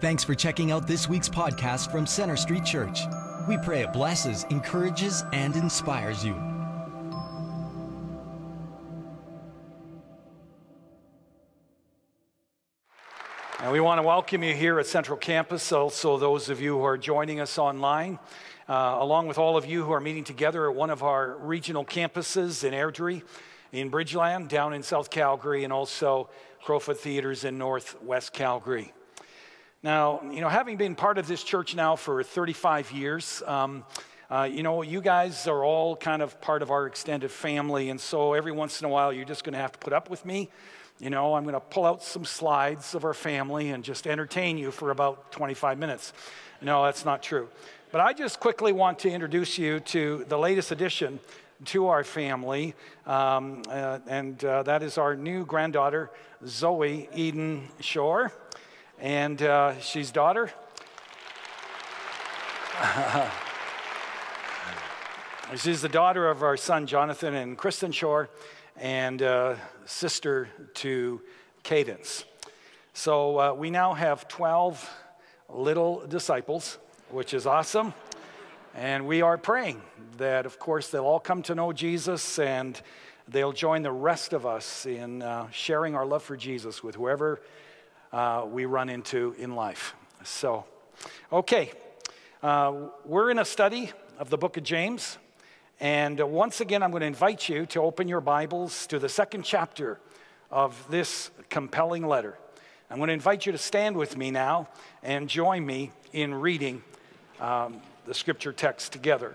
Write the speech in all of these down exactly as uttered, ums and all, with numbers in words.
Thanks for checking out this week's podcast from Centre Street Church. We pray it blesses, encourages, and inspires you. And we want to welcome you here at Central Campus, also those of you who are joining us online, uh, along with all of you who are meeting together at one of our regional campuses in Airdrie, in Bridgeland, down in South Calgary, and also Crowfoot Theatres in Northwest Calgary. Now, you know, having been part of this church now for thirty-five years, um, uh, you know, you guys are all kind of part of our extended family, and so every once in a while, you're just going to have to put up with me. You know, I'm going to pull out some slides of our family and just entertain you for about twenty-five minutes. No, that's not true. But I just quickly want to introduce you to the latest addition to our family, um, uh, and uh, that is our new granddaughter, Zoe Eden Shore. And uh, she's daughter. She's the daughter of our son, Jonathan and Kristen Shore, and uh, sister to Cadence. So uh, we now have twelve little disciples, which is awesome. And we are praying that, of course, they'll all come to know Jesus and they'll join the rest of us in uh, sharing our love for Jesus with whoever Uh, we run into in life. So, okay, uh, we're in a study of the book of James, and once again, I'm going to invite you to open your Bibles to the second chapter of this compelling letter. I'm going to invite you to stand with me now and join me in reading um, the scripture text together.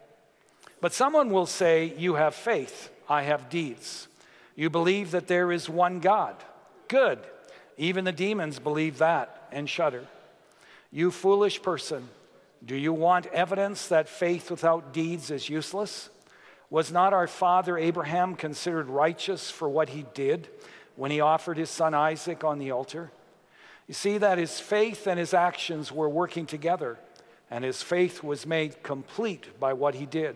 But someone will say, "You have faith, I have deeds. You believe that there is one God. Good. Even the demons believe that and shudder." You foolish person, do you want evidence that faith without deeds is useless? Was not our father Abraham considered righteous for what he did when he offered his son Isaac on the altar? You see that his faith and his actions were working together, and his faith was made complete by what he did.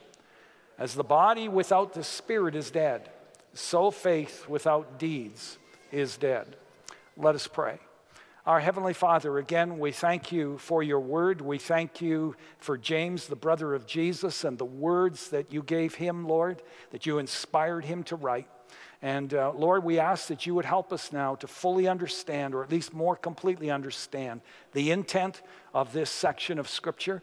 As the body without the spirit is dead, so faith without deeds is dead. Let us pray. Our Heavenly Father, again, we thank you for your word. We thank you for James, the brother of Jesus, and the words that you gave him, Lord, that you inspired him to write. And uh, Lord, we ask that you would help us now to fully understand, or at least more completely understand, the intent of this section of Scripture.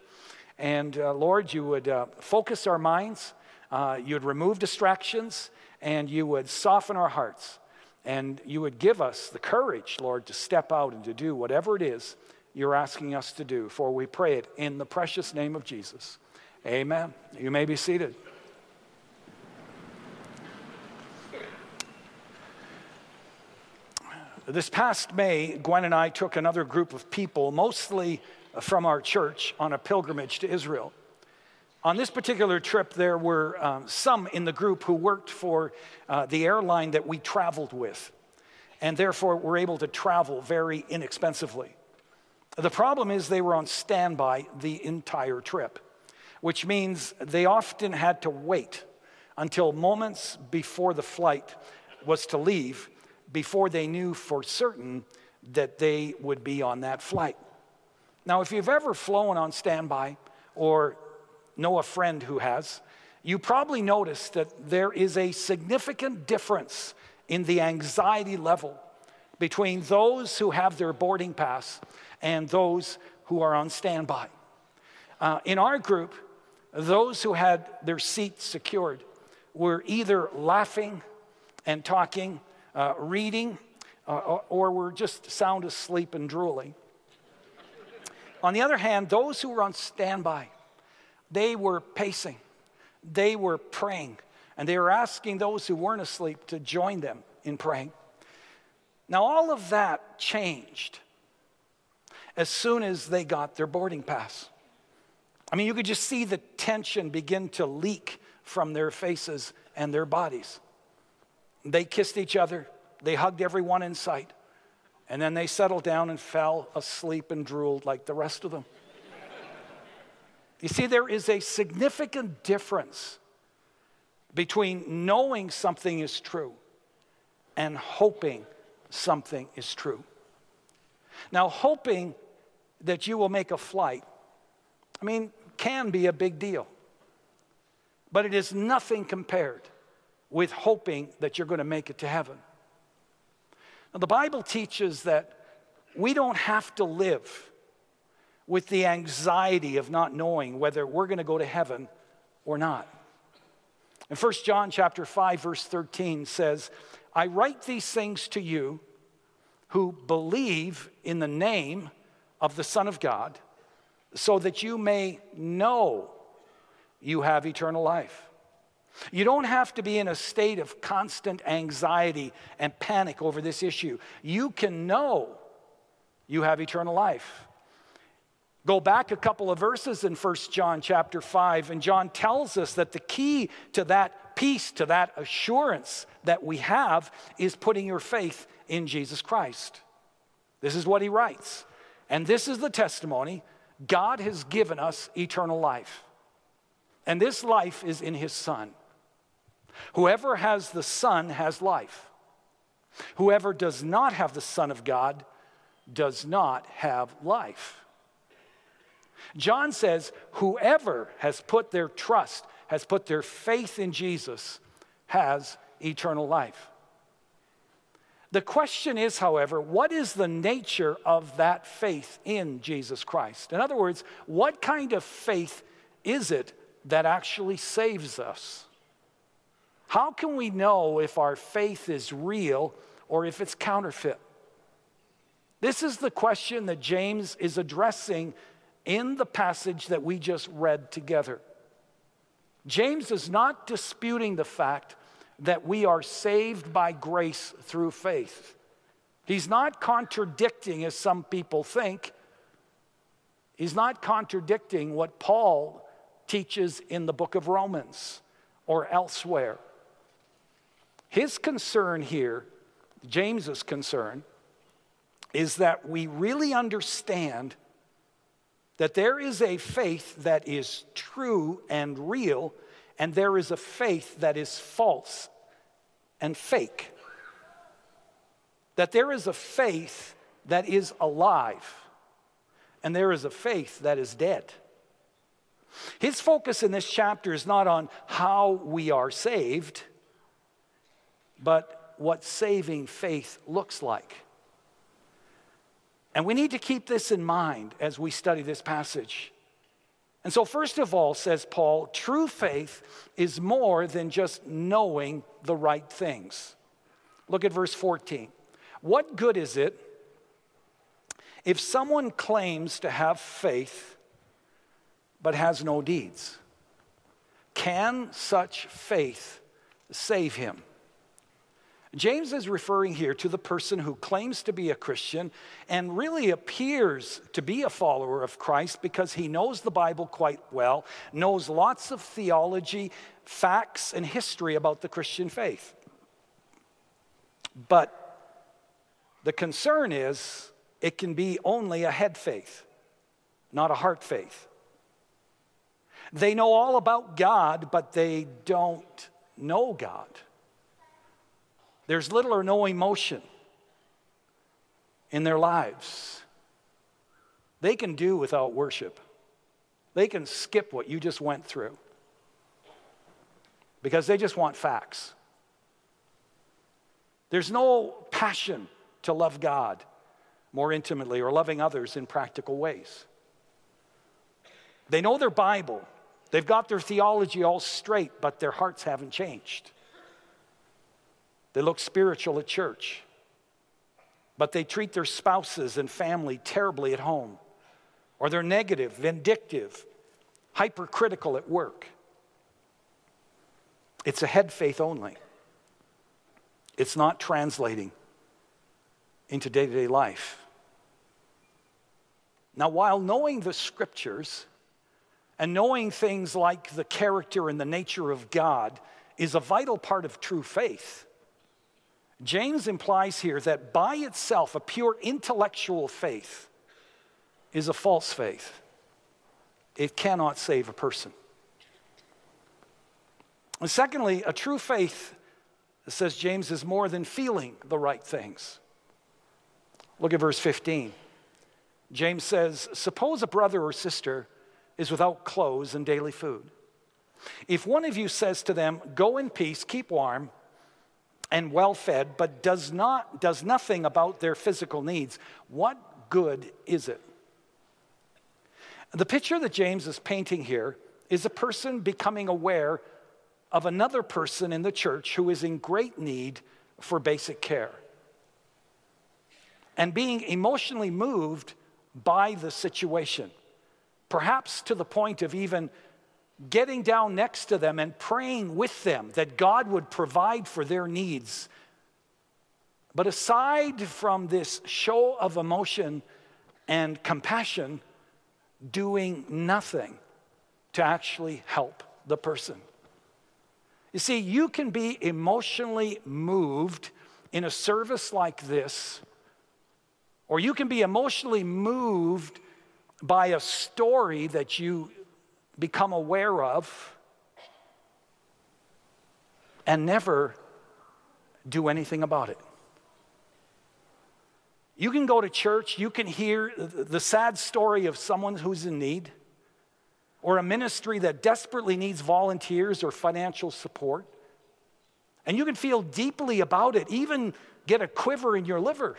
And uh, Lord, you would uh, focus our minds. Uh, you'd remove distractions, and you would soften our hearts, and you would give us the courage, Lord, to step out and to do whatever it is you're asking us to do, for we pray it in the precious name of Jesus. Amen. You may be seated. This past May, Gwen and I took another group of people, mostly from our church, on a pilgrimage to Israel. On this particular trip, there were um, some in the group who worked for uh, the airline that we traveled with, and therefore were able to travel very inexpensively. The problem is they were on standby the entire trip, which means they often had to wait until moments before the flight was to leave before they knew for certain that they would be on that flight. Now, if you've ever flown on standby or know a friend who has, you probably noticed that there is a significant difference in the anxiety level between those who have their boarding pass and those who are on standby. Uh, in our group, those who had their seats secured were either laughing and talking, uh, reading, uh, or were just sound asleep and drooling. On the other hand, those who were on standby, they were pacing, they were praying, and they were asking those who weren't asleep to join them in praying. Now, all of that changed as soon as they got their boarding pass. I mean, you could just see the tension begin to leak from their faces and their bodies. They kissed each other, they hugged everyone in sight, and then they settled down and fell asleep and drooled like the rest of them. You see, there is a significant difference between knowing something is true and hoping something is true. Now, hoping that you will make a flight, I mean, can be a big deal. But it is nothing compared with hoping that you're going to make it to heaven. Now, the Bible teaches that we don't have to live with the anxiety of not knowing whether we're going to go to heaven or not. And First John chapter five, verse thirteen says, I write these things to you who believe in the name of the Son of God, so that you may know you have eternal life. You don't have to be in a state of constant anxiety and panic over this issue. You can know you have eternal life. Go back a couple of verses in First John chapter five, and John tells us that the key to that peace, to that assurance that we have, is putting your faith in Jesus Christ. This is what he writes. And this is the testimony: God has given us eternal life, and this life is in his Son. Whoever has the Son has life. Whoever does not have the Son of God does not have life. John says, whoever has put their trust, has put their faith in Jesus, has eternal life. The question is, however, what is the nature of that faith in Jesus Christ? In other words, what kind of faith is it that actually saves us? How can we know if our faith is real or if it's counterfeit? This is the question that James is addressing in the passage that we just read together. James is not disputing the fact that we are saved by grace through faith. He's not contradicting, as some people think, he's not contradicting what Paul teaches in the book of Romans or elsewhere. His concern here, James's concern, is that we really understand that there is a faith that is true and real, and there is a faith that is false and fake. That there is a faith that is alive, and there is a faith that is dead. His focus in this chapter is not on how we are saved, but what saving faith looks like. And we need to keep this in mind as we study this passage. And so, first of all, says Paul, true faith is more than just knowing the right things. Look at verse fourteen. What good is it if someone claims to have faith but has no deeds? Can such faith save him? James is referring here to the person who claims to be a Christian and really appears to be a follower of Christ because he knows the Bible quite well, knows lots of theology, facts, and history about the Christian faith. But the concern is it can be only a head faith, not a heart faith. They know all about God, but they don't know God. There's little or no emotion in their lives. They can do without worship. They can skip what you just went through because they just want facts. There's no passion to love God more intimately or loving others in practical ways. They know their Bible. They've got their theology all straight, but their hearts haven't changed. They look spiritual at church, but they treat their spouses and family terribly at home, or they're negative, vindictive, hypercritical at work. It's a head faith only. It's not translating into day-to-day life. Now, while knowing the scriptures and knowing things like the character and the nature of God is a vital part of true faith, James implies here that by itself, a pure intellectual faith is a false faith. It cannot save a person. And secondly, a true faith, says James, is more than feeling the right things. Look at verse fifteen. James says, suppose a brother or sister is without clothes and daily food. If one of you says to them, go in peace, keep warm and well fed, but does not does nothing about their physical needs, what good is it? The picture that James is painting here is a person becoming aware of another person in the church who is in great need for basic care, and being emotionally moved by the situation, perhaps to the point of even getting down next to them and praying with them that God would provide for their needs. But aside from this show of emotion and compassion, doing nothing to actually help the person. You see, you can be emotionally moved in a service like this, or you can be emotionally moved by a story that you become aware of and never do anything about it. You can go to church, you can hear the sad story of someone who's in need, or a ministry that desperately needs volunteers or financial support, and you can feel deeply about it, even get a quiver in your liver.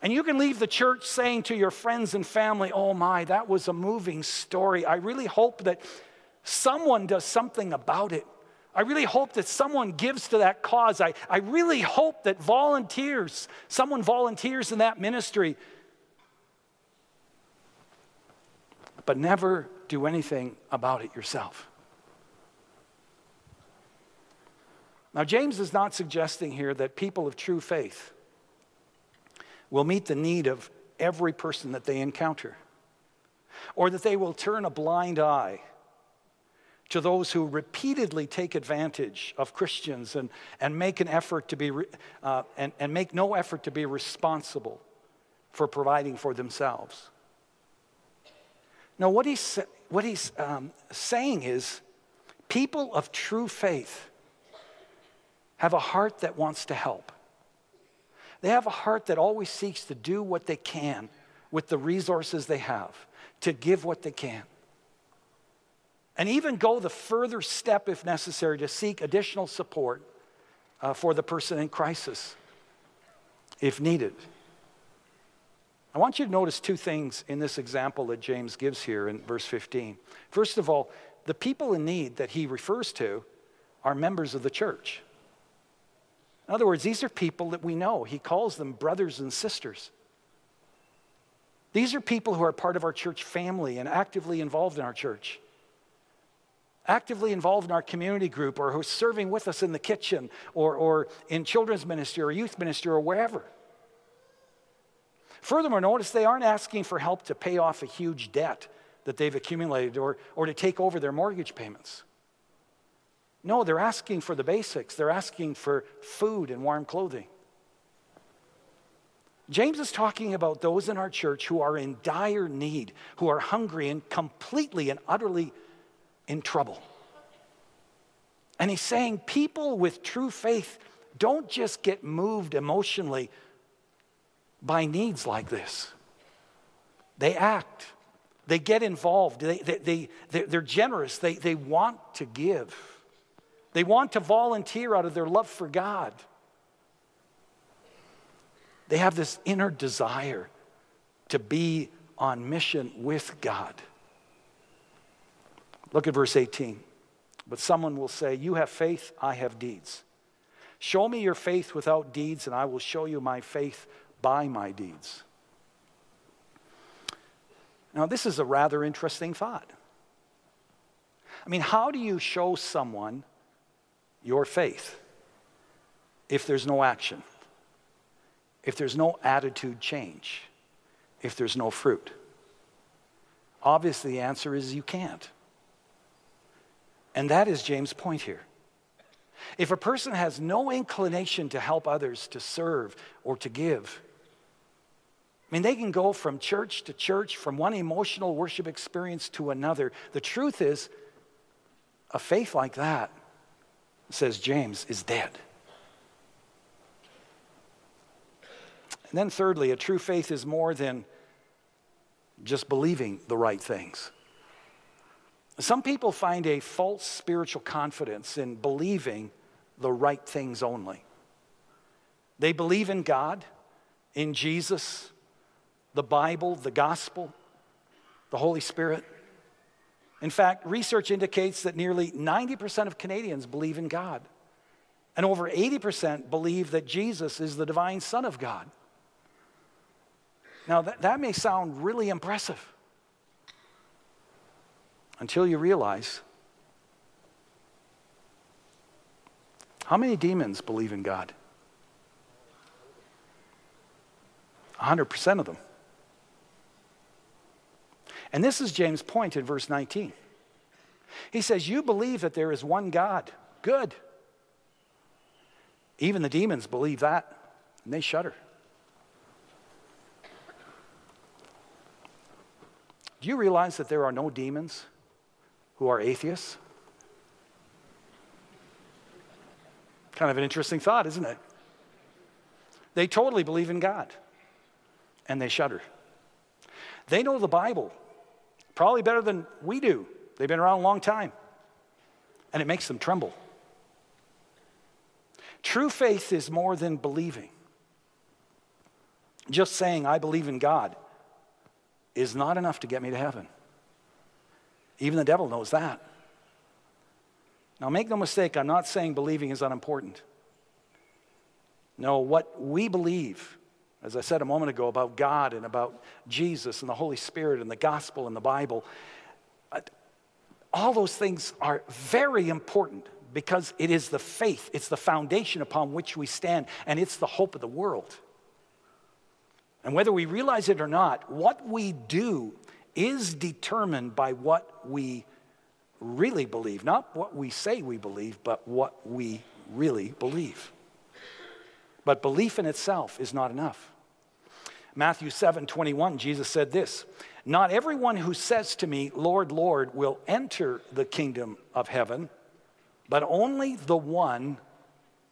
And you can leave the church saying to your friends and family, oh my, that was a moving story. I really hope that someone does something about it. I really hope that someone gives to that cause. I, I really hope that volunteers, someone volunteers in that ministry, but never do anything about it yourself. Now, James is not suggesting here that people of true faith will meet the need of every person that they encounter, or that they will turn a blind eye to those who repeatedly take advantage of Christians and, and make an effort to be uh, and, and make no effort to be responsible for providing for themselves. Now, what he's what he's um, saying is, people of true faith have a heart that wants to help. They have a heart that always seeks to do what they can with the resources they have, to give what they can, and even go the further step, if necessary, to seek additional support uh, for the person in crisis, if needed. I want you to notice two things in this example that James gives here in verse fifteen. First of all, the people in need that he refers to are members of the church. In other words, these are people that we know. He calls them brothers and sisters. These are people who are part of our church family and actively involved in our church, actively involved in our community group, or who are serving with us in the kitchen, or, or in children's ministry or youth ministry or wherever. Furthermore, notice they aren't asking for help to pay off a huge debt that they've accumulated, or, or to take over their mortgage payments. No, they're asking for the basics. They're asking for food and warm clothing. James is talking about those in our church who are in dire need, who are hungry and completely and utterly in trouble. And he's saying people with true faith don't just get moved emotionally by needs like this. They act. They get involved. They, they, they, they, they're generous. They, they want to give. They want to volunteer out of their love for God They have this inner desire to be on mission with God. Look at verse eighteen. But someone will say, you have faith, I have deeds. Show me your faith without deeds, and I will show you my faith by my deeds. Now, this is a rather interesting thought. I mean, how do you show someone your faith if there's no action, if there's no attitude change, if there's no fruit? Obviously, the answer is you can't. And that is James' point here. If a person has no inclination to help others, to serve, or to give, I mean, they can go from church to church, from one emotional worship experience to another. The truth is, a faith like that, says James, is dead. And then thirdly, a true faith is more than just believing the right things. Some people find a false spiritual confidence in believing the right things only. They believe in God, in Jesus, the Bible, the gospel, the Holy Spirit. In fact, research indicates that nearly ninety percent of Canadians believe in God, and over eighty percent believe that Jesus is the divine Son of God. Now, that, that may sound really impressive, until you realize how many demons believe in God? one hundred percent of them. And this is James' point in verse nineteen. He says, you believe that there is one God. Good. Even the demons believe that, and they shudder. Do you realize that there are no demons who are atheists? Kind of an interesting thought, isn't it? They totally believe in God, and they shudder. They know the Bible probably better than we do. They've been around a long time, and it makes them tremble. True faith is more than believing. Just saying, I believe in God, is not enough to get me to heaven. Even the devil knows that. Now, make no mistake, I'm not saying believing is unimportant. No, what we believe, as I said a moment ago, about God and about Jesus and the Holy Spirit and the gospel and the Bible, all those things are very important because it is the faith, it's the foundation upon which we stand, and it's the hope of the world. And whether we realize it or not, what we do is determined by what we really believe. Not what we say we believe, but what we really believe. But belief in itself is not enough. Matthew seven twenty-one, Jesus said this, not everyone who says to me, Lord, Lord, will enter the kingdom of heaven, but only the one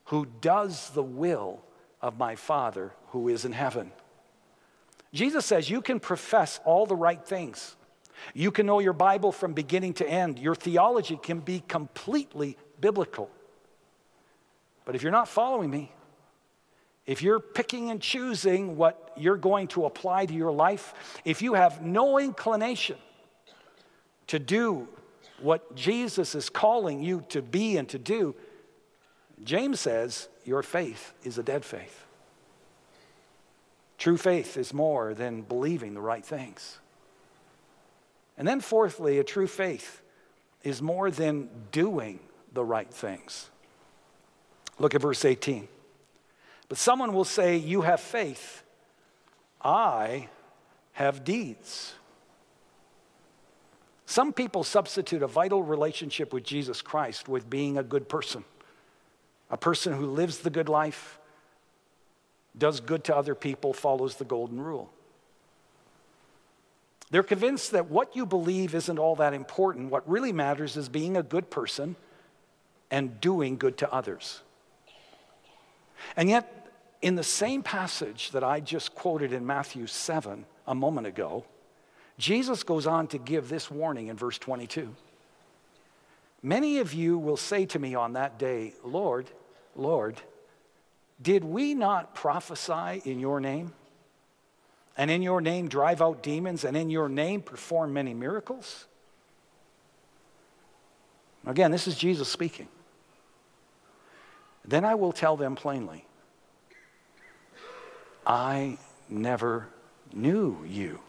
who does the will of my Father who is in heaven. Jesus says you can profess all the right things. You can know your Bible from beginning to end. Your theology can be completely biblical. But if you're not following me, if you're picking and choosing what you're going to apply to your life, if you have no inclination to do what Jesus is calling you to be and to do, James says your faith is a dead faith. True faith is more than believing the right things. And then fourthly, a true faith is more than doing the right things. Look at verse eighteen. But someone will say, you have faith, I have deeds. Some people substitute a vital relationship with Jesus Christ with being a good person, a person who lives the good life, does good to other people, follows the golden rule. They're convinced that what you believe isn't all that important. What really matters is being a good person and doing good to others. And yet, in the same passage that I just quoted in Matthew seven a moment ago, Jesus goes on to give this warning in verse twenty-two. Many of you will say to me on that day, Lord, Lord, Did we not prophesy in your name? And in your name drive out demons, and in your name perform many miracles? Again, this is Jesus speaking. Then I will tell them plainly, I never knew you.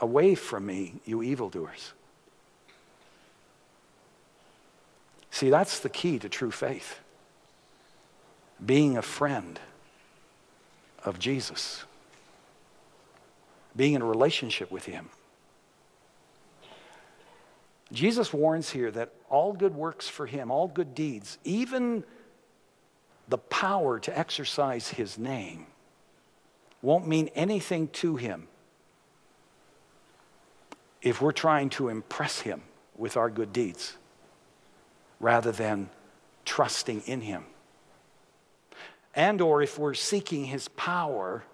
Away from me, you evildoers. See, that's the key to true faith. Being a friend of Jesus. Being in a relationship with him. Jesus warns here that all good works for him, all good deeds, even the power to exercise his name, won't mean anything to him if we're trying to impress him with our good deeds rather than trusting in him. And or if we're seeking his power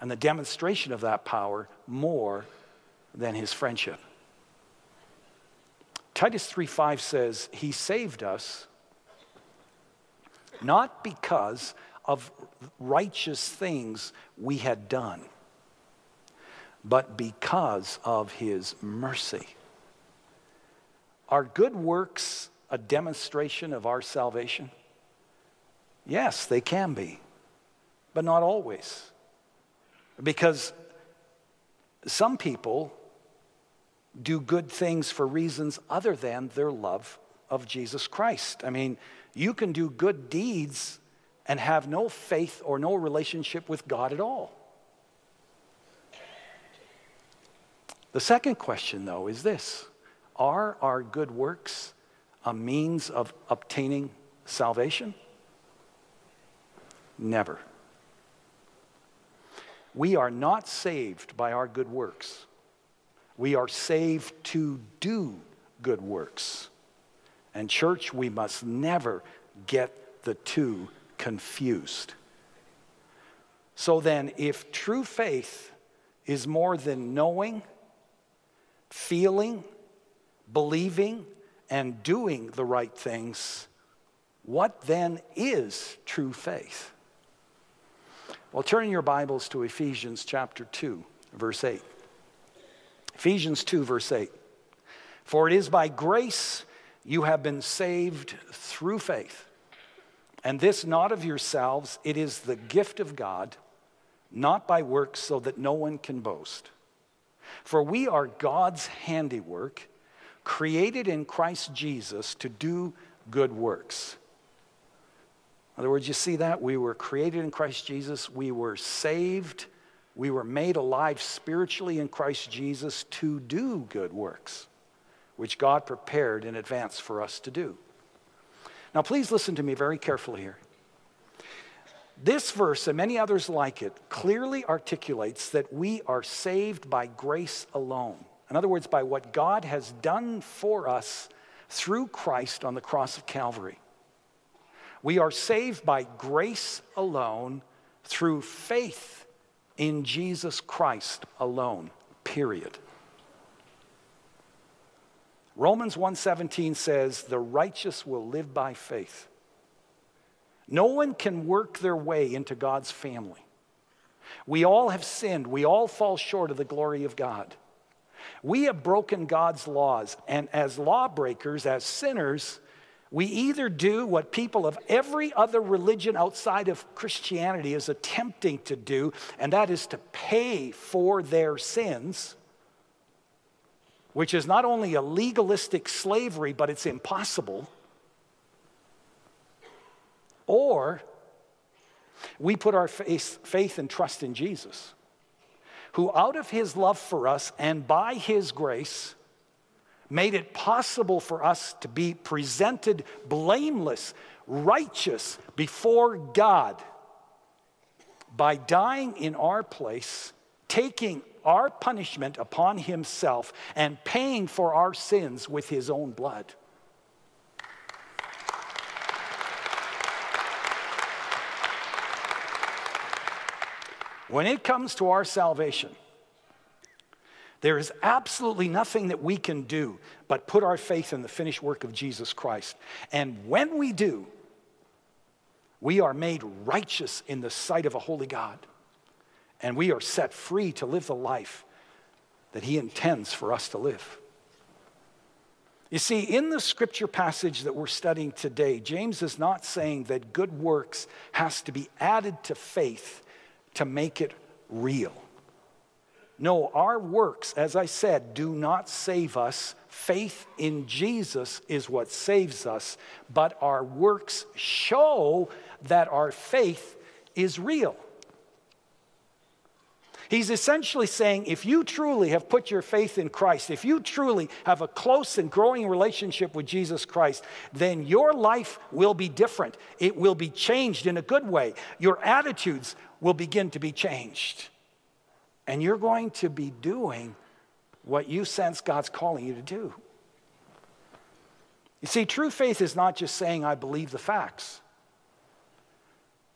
and the demonstration of that power more than his friendship. Titus three five says, he saved us not because of righteous things we had done, but because of his mercy. Are good works a demonstration of our salvation? Yes, they can be, but not always. Because some people do good things for reasons other than their love of Jesus Christ. I mean, you can do good deeds and have no faith or no relationship with God at all. The second question, though, is this. Are our good works a means of obtaining salvation? Never. We are not saved by our good works. We are saved to do good works. And church, we must never get the two confused. So then, if true faith is more than knowing, feeling, believing, and doing the right things, what then is true faith? Well, turn your Bibles to Ephesians chapter two, verse eight. Ephesians two, verse eight. For it is by grace you have been saved through faith, and this not of yourselves, it is the gift of God, not by works, so that no one can boast. For we are God's handiwork, created in Christ Jesus to do good works. In other words, you see that? We were created in Christ Jesus, we were saved, we were made alive spiritually in Christ Jesus to do good works, which God prepared in advance for us to do. Now, please listen to me very carefully here. This verse and many others like it clearly articulates that we are saved by grace alone. In other words, by what God has done for us through Christ on the cross of Calvary. We are saved by grace alone through faith in Jesus Christ alone, period. Romans one seventeen says, the righteous will live by faith. No one can work their way into God's family. We all have sinned. We all fall short of the glory of God. We have broken God's laws, and as lawbreakers, as sinners, we either do what people of every other religion outside of Christianity is attempting to do, and that is to pay for their sins, which is not only a legalistic slavery, but it's impossible. Or we put our faith, faith and trust in Jesus, who out of his love for us and by his grace made it possible for us to be presented blameless, righteous before God by dying in our place, taking our punishment upon himself and paying for our sins with his own blood. When it comes to our salvation, there is absolutely nothing that we can do but put our faith in the finished work of Jesus Christ. And when we do, We are made righteous in the sight of a holy God, and we are set free to live the life that he intends for us to live. You see, in the scripture passage that we're studying today, James is not saying that good works has to be added to faith to make it real. No, our works, as I said, do not save us. Faith in Jesus is what saves us, but our works show that our faith is real. He's essentially saying, if you truly have put your faith in Christ, if you truly have a close and growing relationship with Jesus Christ, then your life will be different. It will be changed in a good way. Your attitudes will begin to be changed. And you're going to be doing what you sense God's calling you to do. You see, true faith is not just saying, I believe the facts.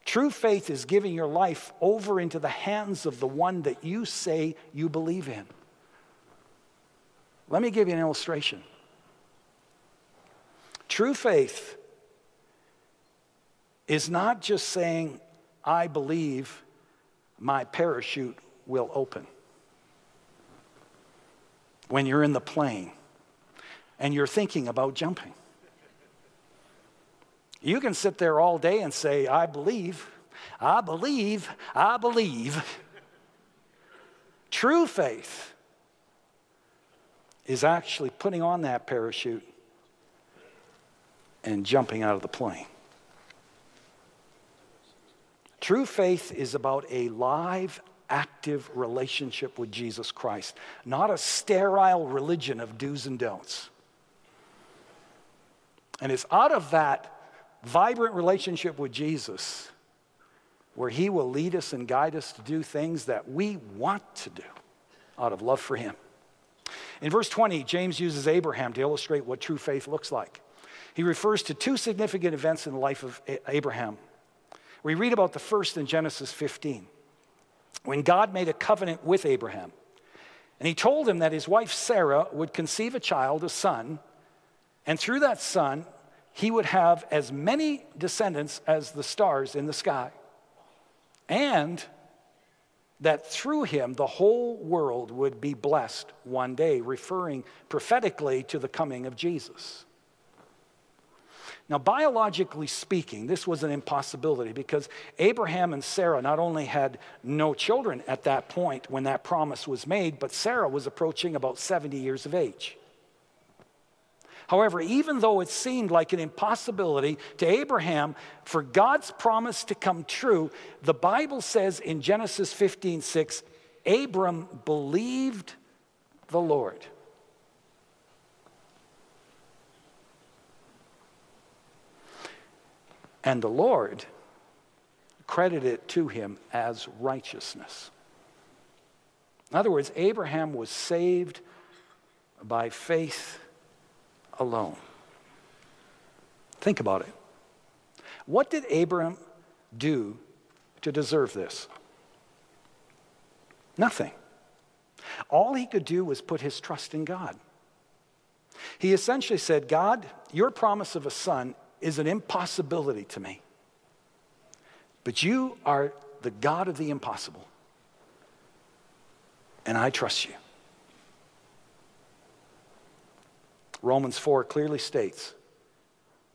True faith is giving your life over into the hands of the one that you say you believe in. Let me give you an illustration. True faith is not just saying, I believe my parachute will open. When you're in the plane and you're thinking about jumping. You can sit there all day and say, I believe, I believe, I believe. True faith is actually putting on that parachute and jumping out of the plane. True faith is about a live, active relationship with Jesus Christ, not a sterile religion of do's and don'ts. And it's out of that vibrant relationship with Jesus, where he will lead us and guide us to do things that we want to do out of love for him. In verse twenty, James uses Abraham to illustrate what true faith looks like. He refers to two significant events in the life of Abraham. We read about the first in Genesis fifteen, when God made a covenant with Abraham, and he told him that his wife Sarah would conceive a child, a son, and through that son, he would have as many descendants as the stars in the sky, and that through him the whole world would be blessed one day, referring prophetically to the coming of Jesus. Now, biologically speaking, this was an impossibility because Abraham and Sarah not only had no children at that point when that promise was made, but Sarah was approaching about seventy years of age. However, even though it seemed like an impossibility to Abraham for God's promise to come true, the Bible says in Genesis fifteen six, Abram believed the Lord. And the Lord credited it to him as righteousness. In other words, Abraham was saved by faith alone. Think about it. What did Abraham do to deserve this? Nothing. All he could do was put his trust in God. He essentially said, God, your promise of a son is an impossibility to me, but you are the God of the impossible, and I trust you. Romans four clearly states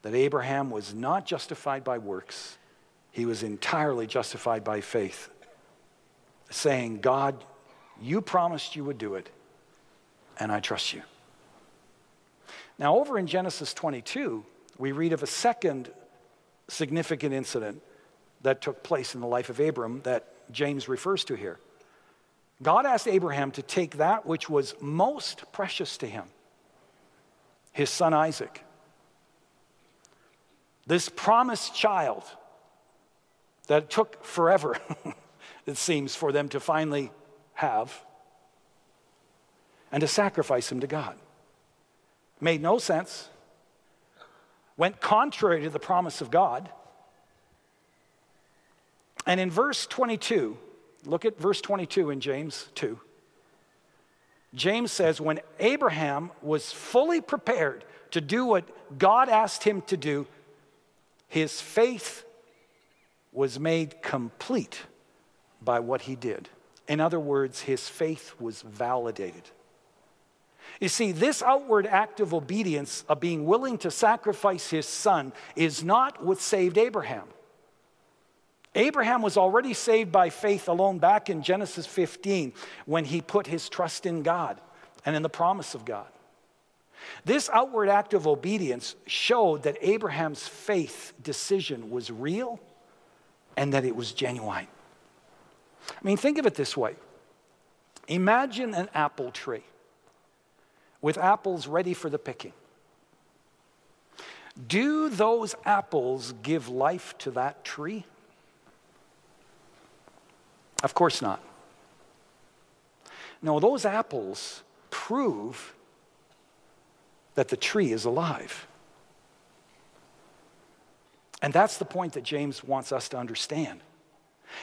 that Abraham was not justified by works. He was entirely justified by faith, saying, God, you promised you would do it, and I trust you. Now, over in Genesis twenty-two, we read of a second significant incident that took place in the life of Abram that James refers to here. God asked Abraham to take that which was most precious to him, his son Isaac. This promised child that took forever, it seems, for them to finally have, and to sacrifice him to God. Made no sense, went contrary to the promise of God. And in verse twenty-two, look at verse twenty-two in James two. James says, when Abraham was fully prepared to do what God asked him to do, his faith was made complete by what he did. In other words, his faith was validated. You see, this outward act of obedience, of being willing to sacrifice his son, is not what saved Abraham. Abraham was already saved by faith alone back in Genesis fifteen when he put his trust in God and in the promise of God. This outward act of obedience showed that Abraham's faith decision was real and that it was genuine. I mean, think of it this way. Imagine an apple tree with apples ready for the picking. Do those apples give life to that tree? Of course not. No, those apples prove that the tree is alive. And that's the point that James wants us to understand.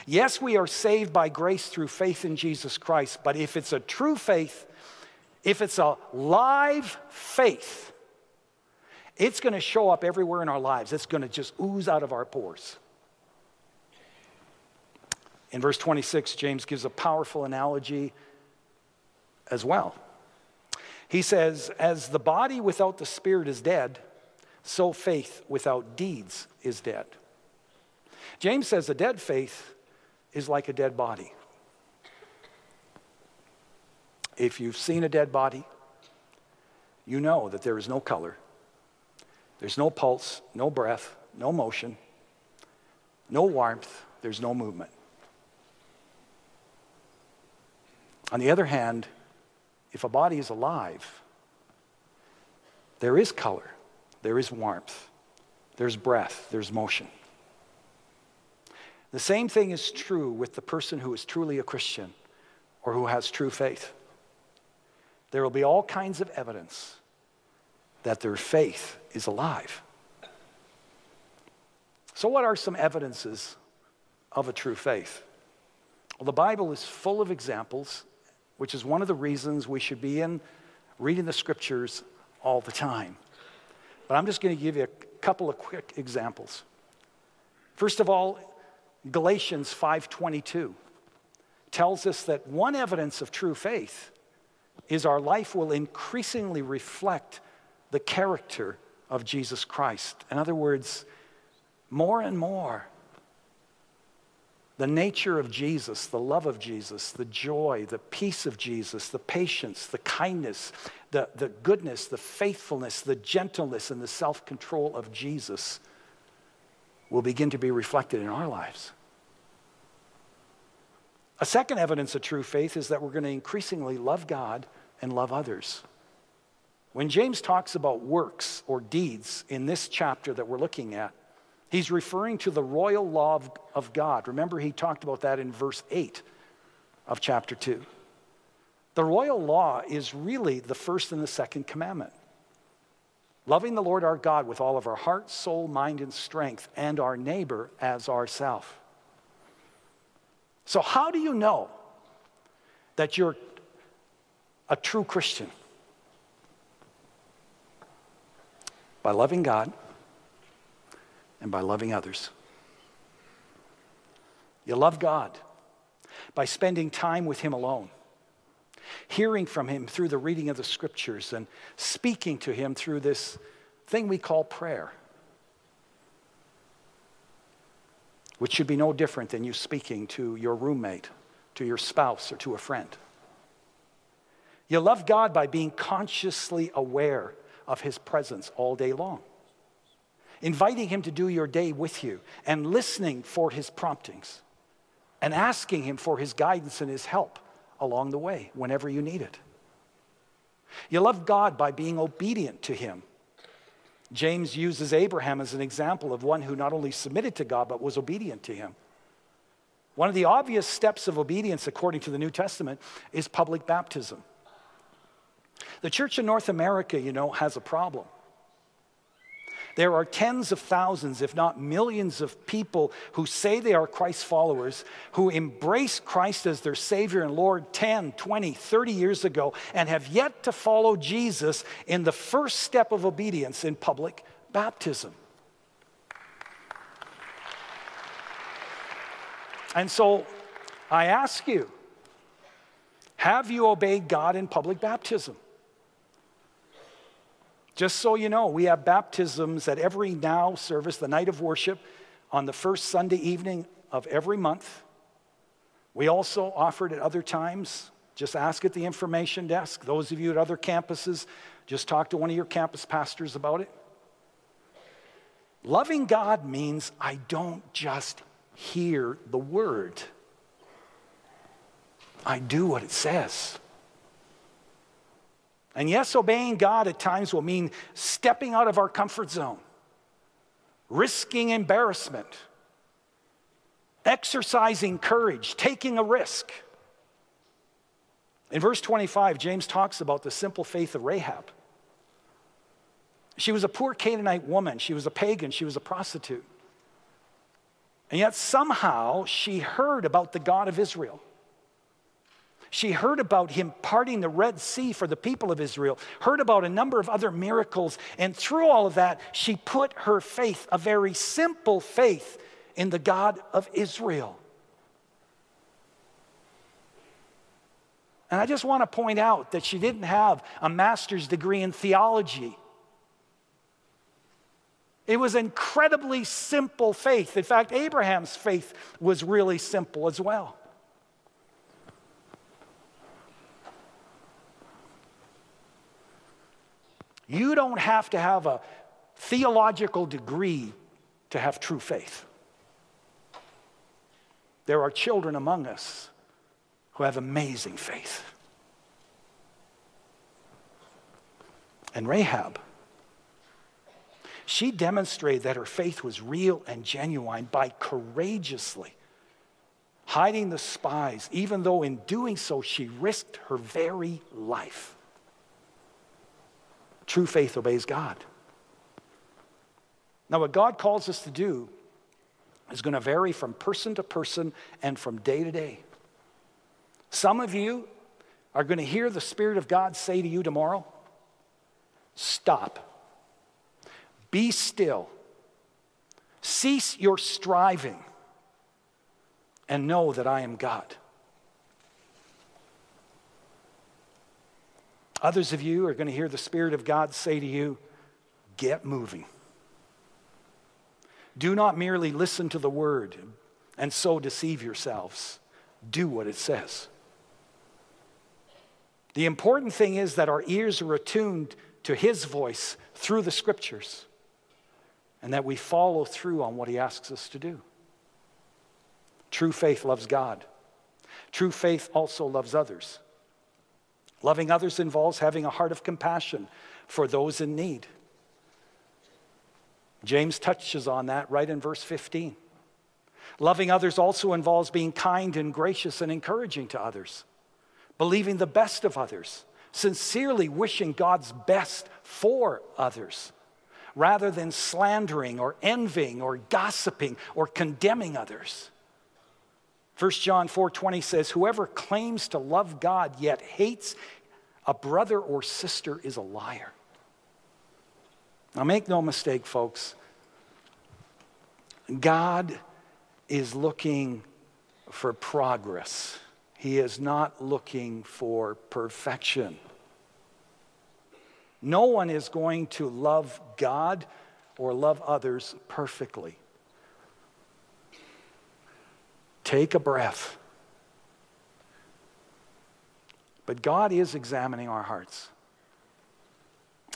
Yes, we are saved by grace through faith in Jesus Christ, but if it's a true faith, if it's a live faith, it's going to show up everywhere in our lives. It's going to just ooze out of our pores. In verse twenty-six, James gives a powerful analogy as well. He says, as the body without the spirit is dead, so faith without deeds is dead. James says a dead faith is like a dead body. If you've seen a dead body, you know that there is no color. There's no pulse, no breath, no motion, no warmth, there's no movement. On the other hand, if a body is alive, there is color, there is warmth, there's breath, there's motion. The same thing is true with the person who is truly a Christian or who has true faith. There will be all kinds of evidence that their faith is alive. So what are some evidences of a true faith? Well, the Bible is full of examples, which is one of the reasons we should be in reading the scriptures all the time. But I'm just going to give you a couple of quick examples. First of all, Galatians five twenty-two tells us that one evidence of true faith is our life will increasingly reflect the character of Jesus Christ. In other words, more and more, the nature of Jesus, the love of Jesus, the joy, the peace of Jesus, the patience, the kindness, the, the goodness, the faithfulness, the gentleness, and the self-control of Jesus will begin to be reflected in our lives. A second evidence of true faith is that we're going to increasingly love God and love others. When James talks about works or deeds in this chapter that we're looking at, he's referring to the royal law of, of God. Remember, he talked about that in verse eight of chapter two. The royal law is really the first and the second commandment. Loving the Lord our God with all of our heart, soul, mind, and strength, and our neighbor as ourselves. So how do you know that you're a true Christian? By loving God and by loving others. You love God by spending time with Him alone, hearing from Him through the reading of the scriptures and speaking to Him through this thing we call prayer, which should be no different than you speaking to your roommate, to your spouse, or to a friend. You love God by being consciously aware of His presence all day long, inviting Him to do your day with you and listening for His promptings and asking Him for His guidance and His help along the way, whenever you need it. You love God by being obedient to Him. James uses Abraham as an example of one who not only submitted to God, but was obedient to Him. One of the obvious steps of obedience, according to the New Testament, is public baptism. The church in North America, you know, has a problem. There are tens of thousands, if not millions, of people who say they are Christ's followers, who embrace Christ as their Savior and Lord ten, twenty, thirty years ago, and have yet to follow Jesus in the first step of obedience in public baptism. And so I ask you, have you obeyed God in public baptism? Just so you know, we have baptisms at every Now service, the night of worship, on the first Sunday evening of every month. We also offer it at other times. Just ask at the information desk. Those of you at other campuses, just talk to one of your campus pastors about it. Loving God means I don't just hear the word. I do what it says. And yes, obeying God at times will mean stepping out of our comfort zone, risking embarrassment, exercising courage, taking a risk. In verse twenty-five, James talks about the simple faith of Rahab. She was a poor Canaanite woman. She was a pagan. She was a prostitute. And yet somehow she heard about the God of Israel. She heard about him parting the Red Sea for the people of Israel, heard about a number of other miracles, and through all of that, she put her faith, a very simple faith, in the God of Israel. And I just want to point out that she didn't have a master's degree in theology. It was incredibly simple faith. In fact, Abraham's faith was really simple as well. You don't have to have a theological degree to have true faith. There are children among us who have amazing faith. And Rahab, she demonstrated that her faith was real and genuine by courageously hiding the spies, even though in doing so she risked her very life. True faith obeys God. Now, what God calls us to do is going to vary from person to person and from day to day. Some of you are going to hear the Spirit of God say to you tomorrow, stop. Be still. Cease your striving and know that I am God. Others of you are going to hear the Spirit of God say to you, get moving. Do not merely listen to the word and so deceive yourselves. Do what it says. The important thing is that our ears are attuned to his voice through the scriptures and that we follow through on what he asks us to do. True faith loves God. True faith also loves others. Loving others involves having a heart of compassion for those in need. James touches on that right in verse fifteen. Loving others also involves being kind and gracious and encouraging to others, believing the best of others, sincerely wishing God's best for others, rather than slandering or envying or gossiping or condemning others. First John four twenty says, whoever claims to love God yet hates a brother or sister is a liar. Now make no mistake, folks. God is looking for progress. He is not looking for perfection. No one is going to love God or love others perfectly. Take a breath. But God is examining our hearts.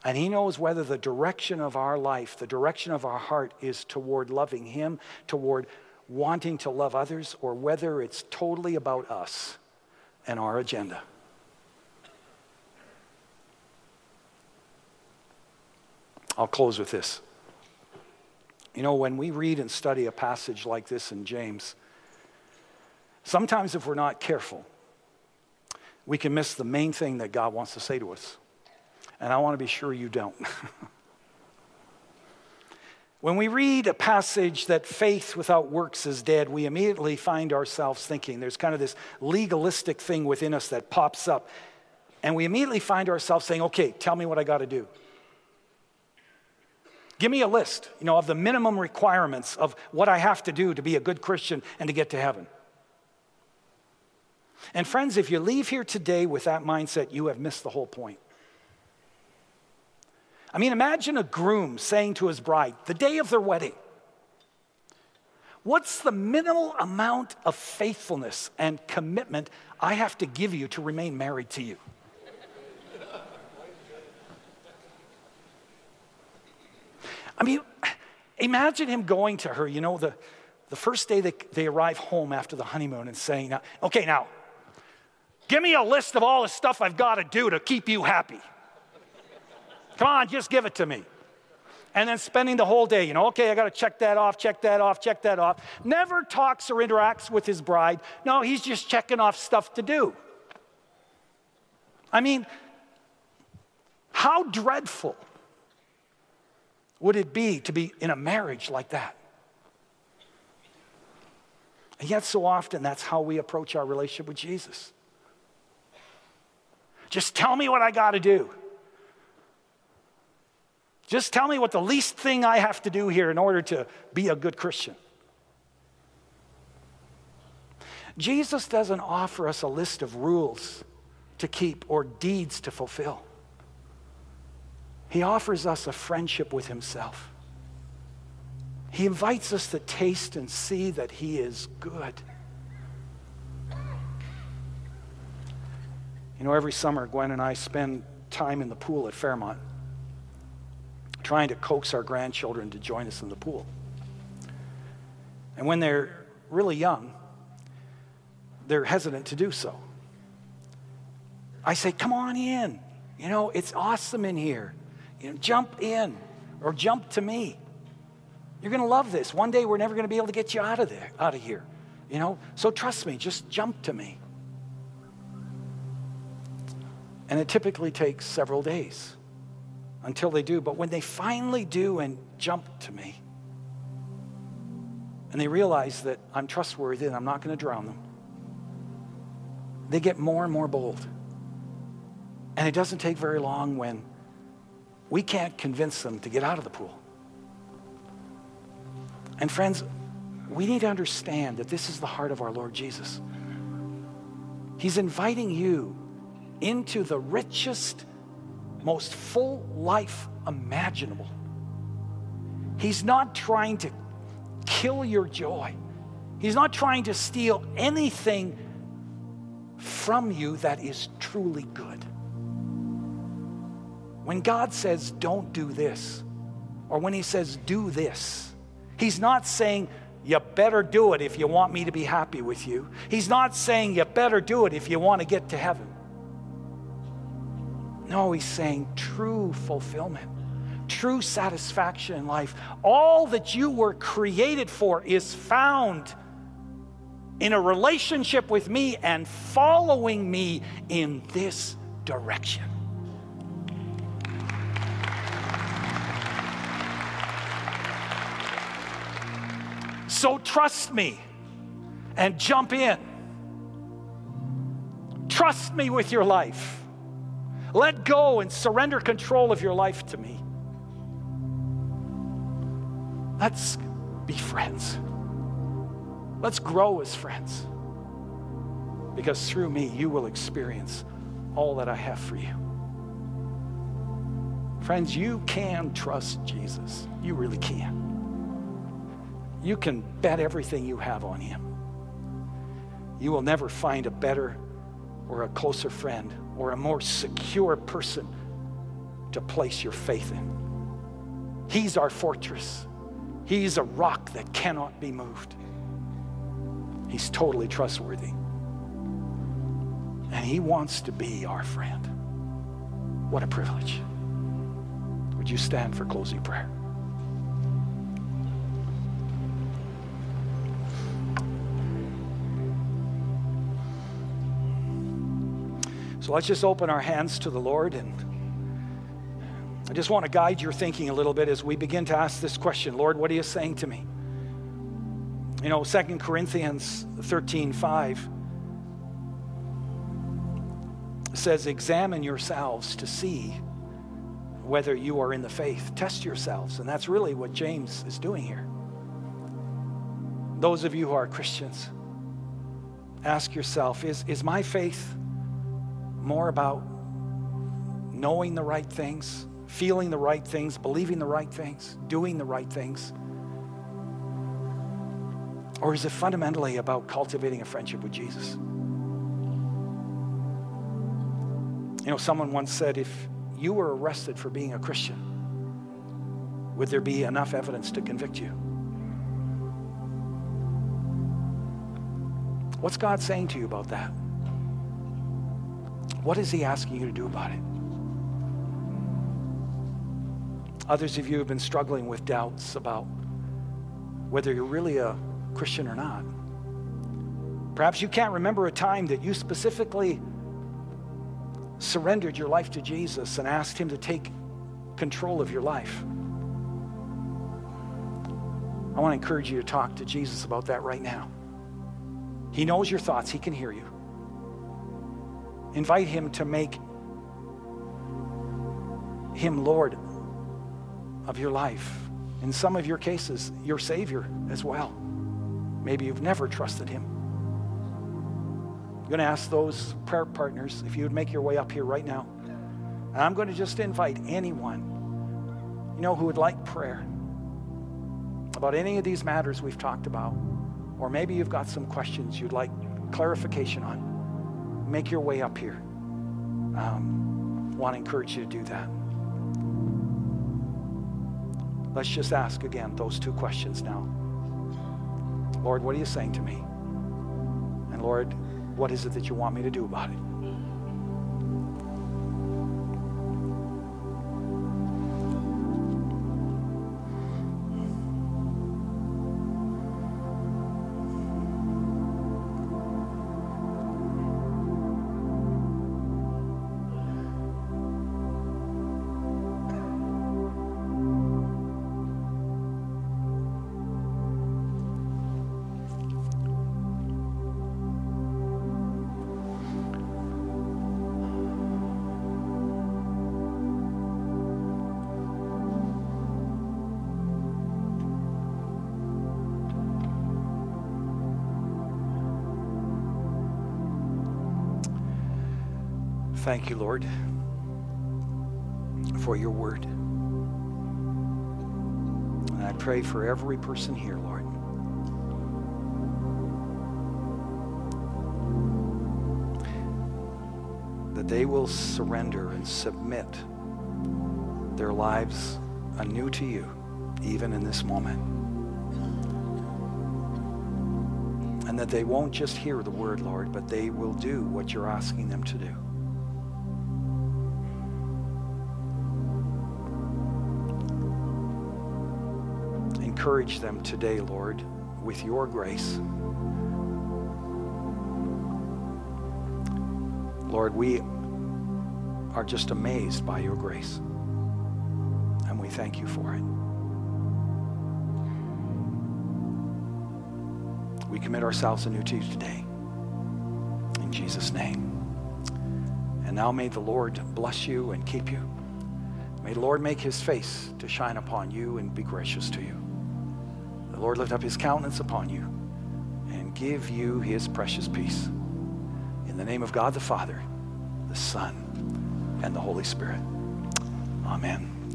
And he knows whether the direction of our life, the direction of our heart is toward loving him, toward wanting to love others, or whether it's totally about us and our agenda. I'll close with this. You know, when we read and study a passage like this in James, sometimes if we're not careful, we can miss the main thing that God wants to say to us. And I want to be sure you don't. When we read a passage that faith without works is dead, we immediately find ourselves thinking. There's kind of this legalistic thing within us that pops up. And we immediately find ourselves saying, okay, tell me what I got to do. Give me a list, you know, of the minimum requirements of what I have to do to be a good Christian and to get to heaven. And friends, if you leave here today with that mindset, you have missed the whole point. I mean, imagine a groom saying to his bride, the day of their wedding, what's the minimal amount of faithfulness and commitment I have to give you to remain married to you? I mean, imagine him going to her, you know, the, the first day that they arrive home after the honeymoon and saying, okay, now, give me a list of all the stuff I've got to do to keep you happy. Come on, just give it to me. And then spending the whole day, you know, okay, I got to check that off, check that off, check that off. Never talks or interacts with his bride. No, he's just checking off stuff to do. I mean, how dreadful would it be to be in a marriage like that? And yet so often that's how we approach our relationship with Jesus. Just tell me what I got to do. Just tell me what the least thing I have to do here in order to be a good Christian. Jesus doesn't offer us a list of rules to keep or deeds to fulfill. He offers us a friendship with himself. He invites us to taste and see that he is good. You know, every summer, Gwen and I spend time in the pool at Fairmont, trying to coax our grandchildren to join us in the pool. And when they're really young, they're hesitant to do so. I say, come on in. You know, it's awesome in here. You know, jump in or jump to me. You're going to love this. One day we're never going to be able to get you out of there, out of here. You know, so trust me, just jump to me. And it typically takes several days until they do. But when they finally do and jump to me, and they realize that I'm trustworthy and I'm not going to drown them, they get more and more bold. And it doesn't take very long when we can't convince them to get out of the pool. And friends, we need to understand that this is the heart of our Lord Jesus. He's inviting you into the richest, most full life imaginable. He's not trying to kill your joy. He's not trying to steal anything from you that is truly good. When God says, don't do this, or when he says, do this, he's not saying, you better do it if you want me to be happy with you. He's not saying, you better do it if you want to get to heaven. No, he's saying true fulfillment, true satisfaction in life. All that you were created for is found in a relationship with me and following me in this direction. So trust me and jump in. Trust me with your life. Let go and surrender control of your life to me. Let's be friends. Let's grow as friends. Because through me, you will experience all that I have for you. Friends, you can trust Jesus. You really can. You can bet everything you have on him. You will never find a better or a closer friend or a more secure person to place your faith in. He's our fortress. He's a rock that cannot be moved. He's totally trustworthy. And he wants to be our friend. What a privilege. Would you stand for closing prayer? So let's just open our hands to the Lord, and I just want to guide your thinking a little bit as we begin to ask this question. Lord, what are you saying to me? You know, Second Corinthians thirteen five says, examine yourselves to see whether you are in the faith. Test yourselves. And that's really what James is doing here. Those of you who are Christians, ask yourself, is, is my faith more about knowing the right things, feeling the right things, believing the right things, doing the right things? Or is it fundamentally about cultivating a friendship with Jesus? You know, someone once said, if you were arrested for being a Christian, would there be enough evidence to convict you? What's God saying to you about that? What is he asking you to do about it? Others of you have been struggling with doubts about whether you're really a Christian or not. Perhaps you can't remember a time that you specifically surrendered your life to Jesus and asked him to take control of your life. I want to encourage you to talk to Jesus about that right now. He knows your thoughts. He can hear you. Invite him to make him Lord of your life. In some of your cases, your Savior as well. Maybe you've never trusted him. I'm going to ask those prayer partners if you would make your way up here right now. And I'm going to just invite anyone, you know, who would like prayer about any of these matters we've talked about, or maybe you've got some questions you'd like clarification on, make your way up here. Um, I want to encourage you to do that. Let's just ask again those two questions now. Lord, what are you saying to me? And Lord, what is it that you want me to do about it? Thank you, Lord, for your word. And I pray for every person here, Lord. That they will surrender and submit their lives anew to you, even in this moment. And that they won't just hear the word, Lord, but they will do what you're asking them to do. Encourage them today, Lord, with your grace. Lord, we are just amazed by your grace, and we thank you for it. We commit ourselves anew to you today, in Jesus' name. And now may the Lord bless you and keep you. May the Lord make his face to shine upon you and be gracious to you. The Lord lift up his countenance upon you and give you his precious peace. In the name of God the Father, the Son, and the Holy Spirit. Amen.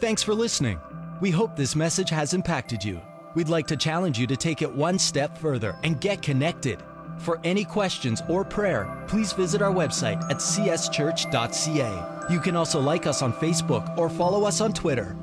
Thanks for listening. We hope this message has impacted you. We'd like to challenge you to take it one step further and get connected. For any questions or prayer, please visit our website at c s church dot c a. You can also like us on Facebook or follow us on Twitter.